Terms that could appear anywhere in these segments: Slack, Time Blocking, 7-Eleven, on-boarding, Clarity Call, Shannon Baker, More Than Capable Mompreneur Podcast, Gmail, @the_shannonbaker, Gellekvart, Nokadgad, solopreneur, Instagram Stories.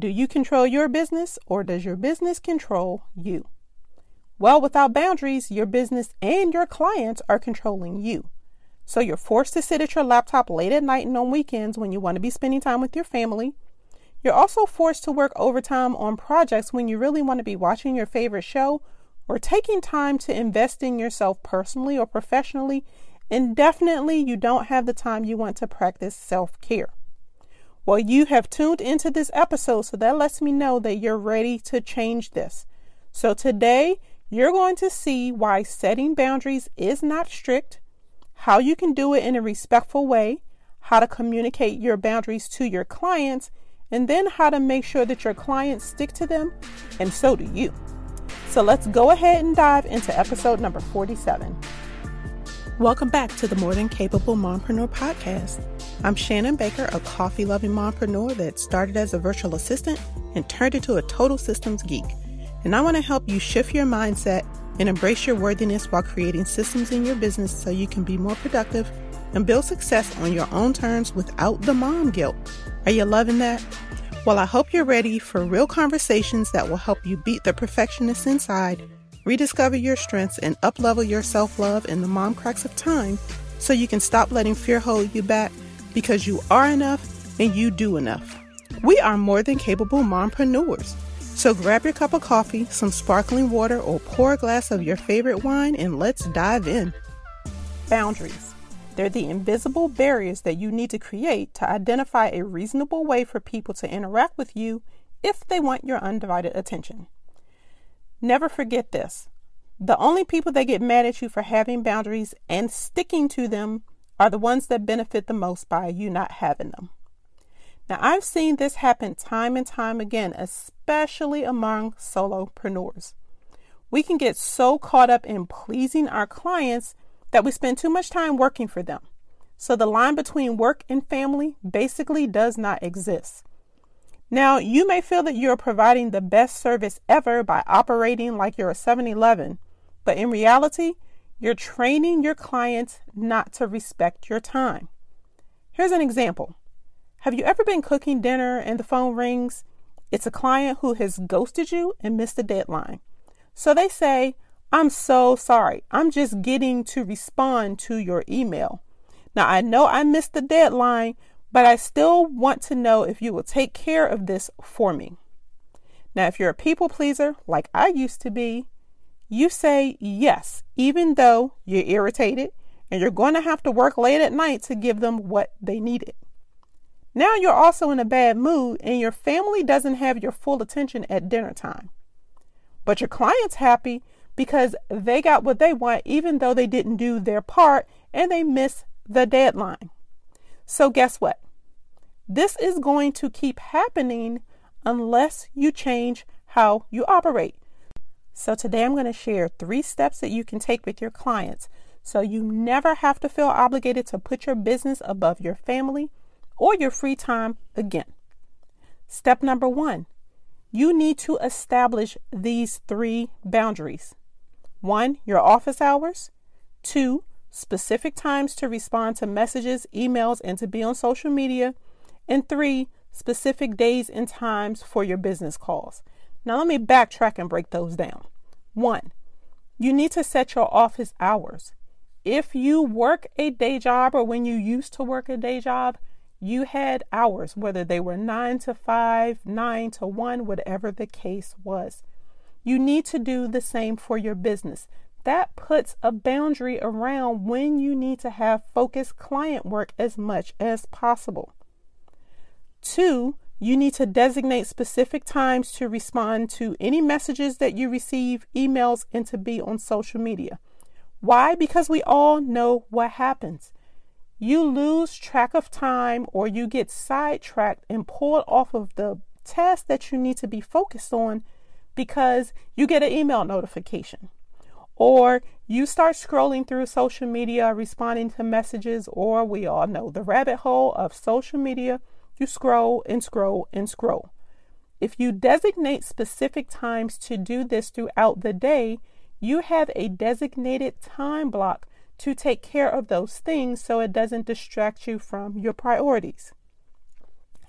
Do you control your business, or does your business control you? Well, without boundaries, your business and your clients are controlling you. So you're forced to sit at your laptop late at night and on weekends when you want to be spending time with your family. You're also forced to work overtime on projects when you really want to be watching your favorite show or taking time to invest in yourself personally or professionally. And definitely you don't have the time you want to practice self-care. Well, you have tuned into this episode, so that lets me know that you're ready to change this. So today, you're going to see why setting boundaries is not strict, how you can do it in a respectful way, how to communicate your boundaries to your clients, and then how to make sure that your clients stick to them, and so do you. So let's go ahead and dive into episode number 47. Welcome back to the More Than Capable Mompreneur Podcast. I'm Shannon Baker, a coffee-loving mompreneur that started as a virtual assistant and turned into a total systems geek. And I want to help you shift your mindset and embrace your worthiness while creating systems in your business so you can be more productive and build success on your own terms without the mom guilt. Are you loving that? Well, I hope you're ready for real conversations that will help you beat the perfectionist inside, rediscover your strengths, and uplevel your self-love in the mom cracks of time so you can stop letting fear hold you back, because you are enough and you do enough. We are more than capable mompreneurs. So grab your cup of coffee, some sparkling water, or pour a glass of your favorite wine, and let's dive in. Boundaries. They're the invisible barriers that you need to create to identify a reasonable way for people to interact with you if they want your undivided attention. Never forget this. The only people that get mad at you for having boundaries and sticking to them are the ones that benefit the most by you not having them. Now, I've seen this happen time and time again, especially among solopreneurs. We can get so caught up in pleasing our clients that we spend too much time working for them. So the line between work and family basically does not exist. Now, you may feel that you're providing the best service ever by operating like you're a 7-Eleven, but in reality, you're training your clients not to respect your time. Here's an example. Have you ever been cooking dinner and the phone rings? It's a client who has ghosted you and missed the deadline. So they say, "I'm so sorry. I'm just getting to respond to your email. Now, I know I missed the deadline, but I still want to know if you will take care of this for me." Now, if you're a people pleaser like I used to be, you say yes, even though you're irritated and you're going to have to work late at night to give them what they needed. Now you're also in a bad mood and your family doesn't have your full attention at dinner time. But your client's happy because they got what they want, even though they didn't do their part and they missed the deadline. So guess what? This is going to keep happening unless you change how you operate. So today I'm going to share 3 steps that you can take with your clients so you never have to feel obligated to put your business above your family or your free time again. Step number 1, you need to establish these 3 boundaries. 1, your office hours. 2, specific times to respond to messages, emails, and to be on social media. And 3, specific days and times for your business calls. Now let me backtrack and break those down. 1, you need to set your office hours. If you work a day job, or when you used to work a day job, you had hours, whether they were 9 to 5, 9 to 1, whatever the case was. You need to do the same for your business. That puts a boundary around when you need to have focused client work as much as possible. 2, you need to designate specific times to respond to any messages that you receive, emails, and to be on social media. Why? Because we all know what happens. You lose track of time, or you get sidetracked and pulled off of the task that you need to be focused on because you get an email notification, or you start scrolling through social media, responding to messages, or we all know the rabbit hole of social media. You scroll and scroll and scroll. If you designate specific times to do this throughout the day, you have a designated time block to take care of those things so it doesn't distract you from your priorities.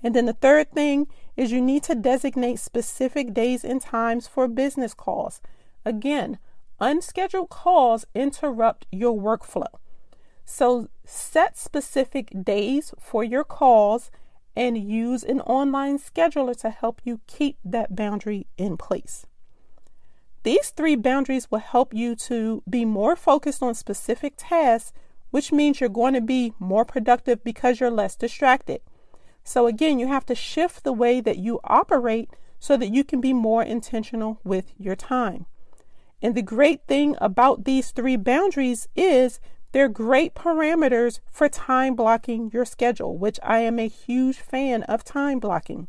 And then the third thing is you need to designate specific days and times for business calls. Again, unscheduled calls interrupt your workflow. So set specific days for your calls and use an online scheduler to help you keep that boundary in place. These three boundaries will help you to be more focused on specific tasks, which means you're going to be more productive because you're less distracted. So again, you have to shift the way that you operate so that you can be more intentional with your time. And the great thing about these three boundaries is they're great parameters for time blocking your schedule, which I am a huge fan of time blocking.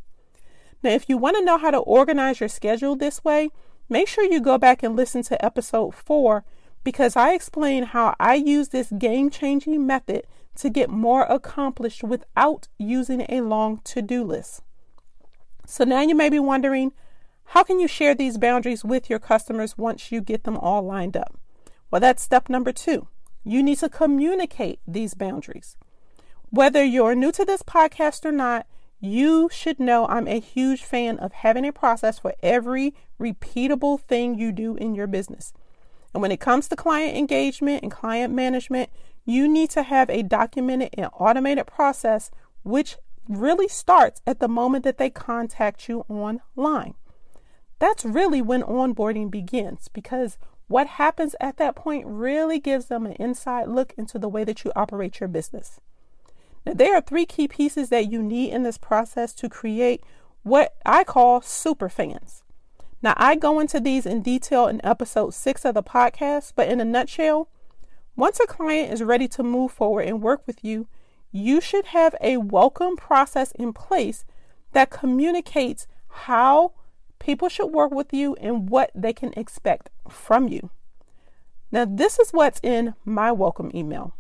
Now, if you want to know how to organize your schedule this way, make sure you go back and listen to episode 4, because I explain how I use this game-changing method to get more accomplished without using a long to-do list. So now you may be wondering, how can you share these boundaries with your customers once you get them all lined up? Well, that's step number 2. You need to communicate these boundaries. Whether you're new to this podcast or not, you should know I'm a huge fan of having a process for every repeatable thing you do in your business. And when it comes to client engagement and client management, you need to have a documented and automated process, which really starts at the moment that they contact you online. That's really when onboarding begins, because what happens at that point really gives them an inside look into the way that you operate your business. Now, there are 3 key pieces that you need in this process to create what I call super fans. Now, I go into these in detail in episode 6 of the podcast, but in a nutshell, once a client is ready to move forward and work with you, you should have a welcome process in place that communicates how people should work with you and what they can expect from you. Now, this is what's in my welcome email.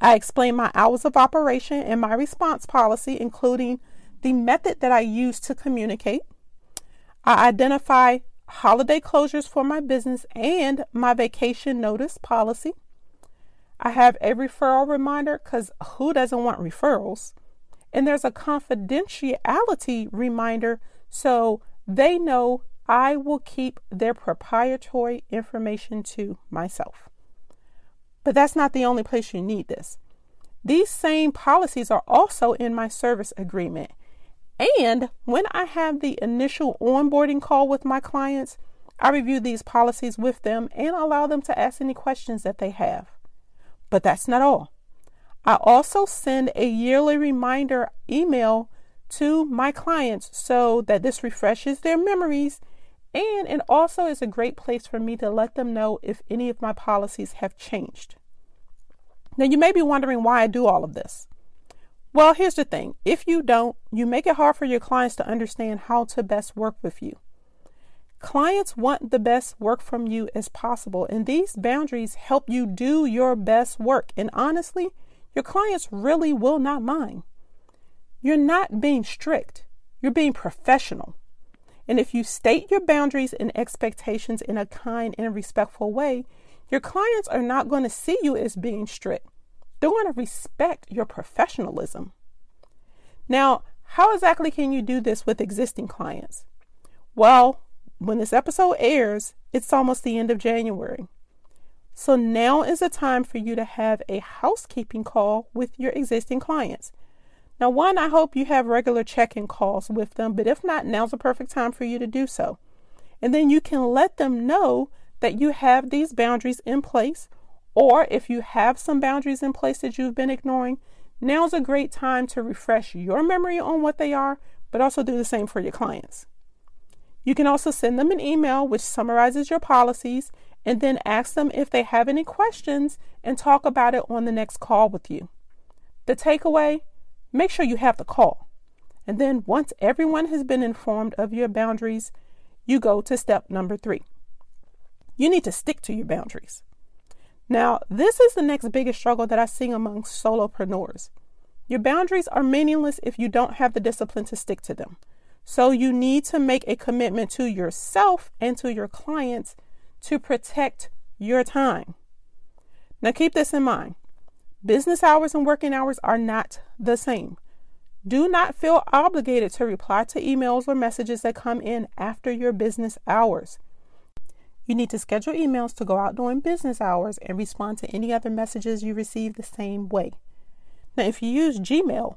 I explain my hours of operation and my response policy, including the method that I use to communicate. I identify holiday closures for my business and my vacation notice policy. I have a referral reminder, because who doesn't want referrals? And there's a confidentiality reminder, so they know I will keep their proprietary information to myself. But that's not the only place you need this. These same policies are also in my service agreement. And when I have the initial onboarding call with my clients, I review these policies with them and allow them to ask any questions that they have. But that's not all. I also send a yearly reminder email to my clients so that this refreshes their memories, and it also is a great place for me to let them know if any of my policies have changed. Now, you may be wondering why I do all of this. Well, here's the thing. If you don't, you make it hard for your clients to understand how to best work with you. Clients want the best work from you as possible, and these boundaries help you do your best work. And honestly, your clients really will not mind. You're not being strict. You're being professional. And if you state your boundaries and expectations in a kind and respectful way, your clients are not going to see you as being strict. They're going to respect your professionalism. Now, how exactly can you do this with existing clients? Well, when this episode airs, it's almost the end of January. So now is the time for you to have a housekeeping call with your existing clients. Now, one, I hope you have regular check-in calls with them, but if not, now's the perfect time for you to do so. And then you can let them know that you have these boundaries in place, or if you have some boundaries in place that you've been ignoring, now's a great time to refresh your memory on what they are, but also do the same for your clients. You can also send them an email which summarizes your policies, and then ask them if they have any questions and talk about it on the next call with you. The takeaway: make sure you have the call. And then once everyone has been informed of your boundaries, you go to step number 3. You need to stick to your boundaries. Now, this is the next biggest struggle that I see among solopreneurs. Your boundaries are meaningless if you don't have the discipline to stick to them. So you need to make a commitment to yourself and to your clients to protect your time. Now, keep this in mind. Business hours and working hours are not the same. Do not feel obligated to reply to emails or messages that come in after your business hours. You need to schedule emails to go out during business hours and respond to any other messages you receive the same way. Now, if you use Gmail,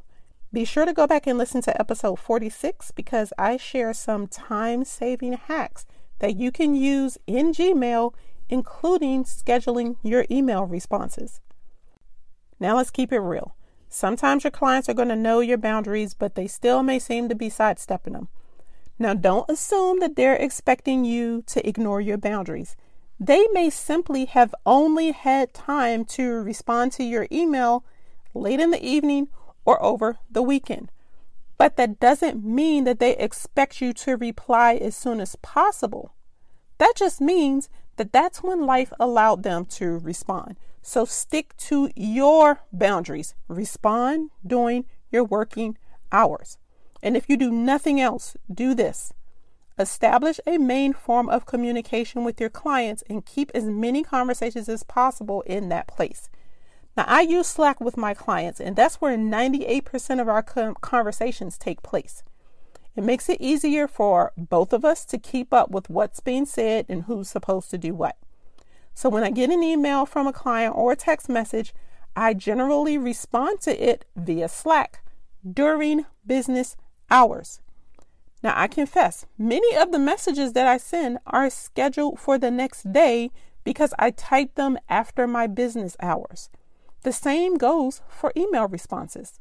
be sure to go back and listen to episode 46 because I share some time-saving hacks that you can use in Gmail, including scheduling your email responses. Now, let's keep it real. Sometimes your clients are going to know your boundaries, but they still may seem to be sidestepping them. Now, don't assume that they're expecting you to ignore your boundaries. They may simply have only had time to respond to your email late in the evening or over the weekend. But that doesn't mean that they expect you to reply as soon as possible. That just means that that's when life allowed them to respond. So stick to your boundaries. Respond during your working hours. And if you do nothing else, do this. Establish a main form of communication with your clients and keep as many conversations as possible in that place. Now, I use Slack with my clients, and that's where 98% of our conversations take place. It makes it easier for both of us to keep up with what's being said and who's supposed to do what. So when I get an email from a client or a text message, I generally respond to it via Slack during business hours. Now, I confess, many of the messages that I send are scheduled for the next day because I type them after my business hours. The same goes for email responses.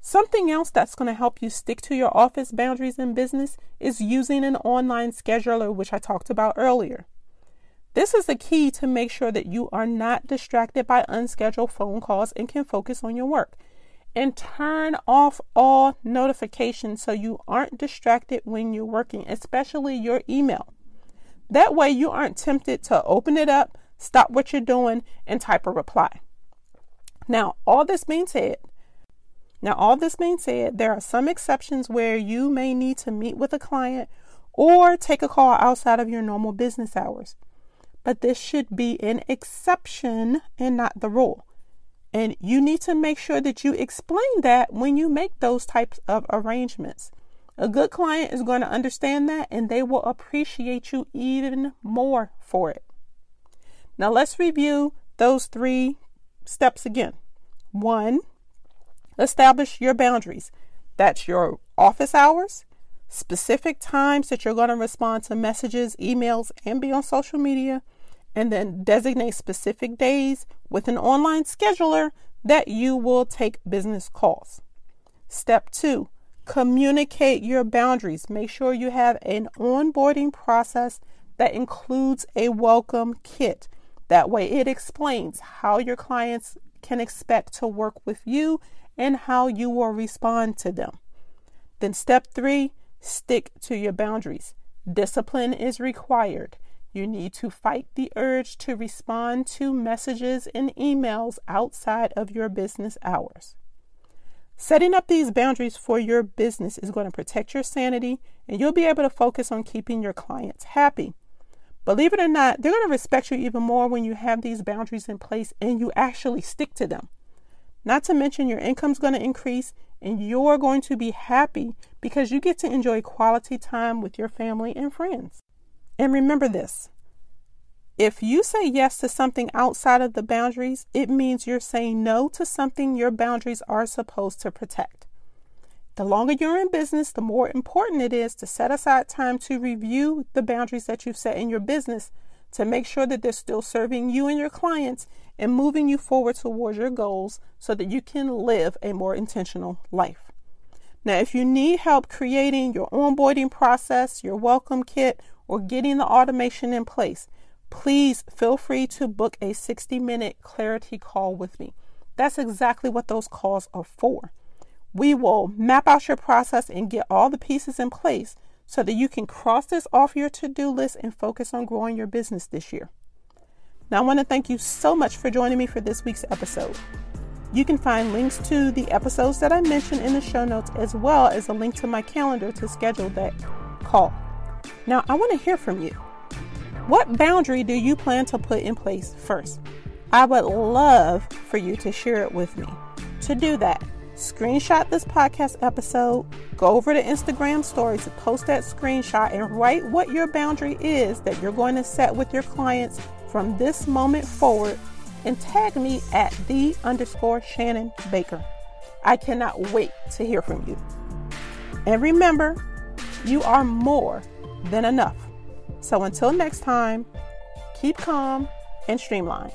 Something else that's going to help you stick to your office boundaries in business is using an online scheduler, which I talked about earlier. This is the key to make sure that you are not distracted by unscheduled phone calls and can focus on your work. And turn off all notifications so you aren't distracted when you're working, especially your email. That way you aren't tempted to open it up, stop what you're doing, and type a reply. Now, all this being said, there are some exceptions where you may need to meet with a client or take a call outside of your normal business hours. But this should be an exception and not the rule. And you need to make sure that you explain that when you make those types of arrangements. A good client is going to understand that, and they will appreciate you even more for it. Now let's review those 3 steps again. 1, establish your boundaries. That's your office hours, specific times that you're going to respond to messages, emails, and be on social media. And then designate specific days with an online scheduler that you will take business calls. Step 2, communicate your boundaries. Make sure you have an onboarding process that includes a welcome kit. That way it explains how your clients can expect to work with you and how you will respond to them. Then step 3, stick to your boundaries. Discipline is required. You need to fight the urge to respond to messages and emails outside of your business hours. Setting up these boundaries for your business is going to protect your sanity, and you'll be able to focus on keeping your clients happy. Believe it or not, they're going to respect you even more when you have these boundaries in place and you actually stick to them. Not to mention your income's going to increase and you're going to be happy because you get to enjoy quality time with your family and friends. And remember this, if you say yes to something outside of the boundaries, it means you're saying no to something your boundaries are supposed to protect. The longer you're in business, the more important it is to set aside time to review the boundaries that you've set in your business to make sure that they're still serving you and your clients and moving you forward towards your goals so that you can live a more intentional life. Now, if you need help creating your onboarding process, your welcome kit, or getting the automation in place, please feel free to book a 60-minute clarity call with me. That's exactly what those calls are for. We will map out your process and get all the pieces in place so that you can cross this off your to-do list and focus on growing your business this year. Now, I want to thank you so much for joining me for this week's episode. You can find links to the episodes that I mentioned in the show notes, as well as a link to my calendar to schedule that call. Now, I want to hear from you. What boundary do you plan to put in place first? I would love for you to share it with me. To do that, Screenshot this podcast episode, go over to Instagram Stories, post that screenshot, and write what your boundary is that you're going to set with your clients from this moment forward, and tag me at @the_Shannon Baker. I cannot wait to hear from you. And remember, you are more than enough. So until next time, keep calm and streamline.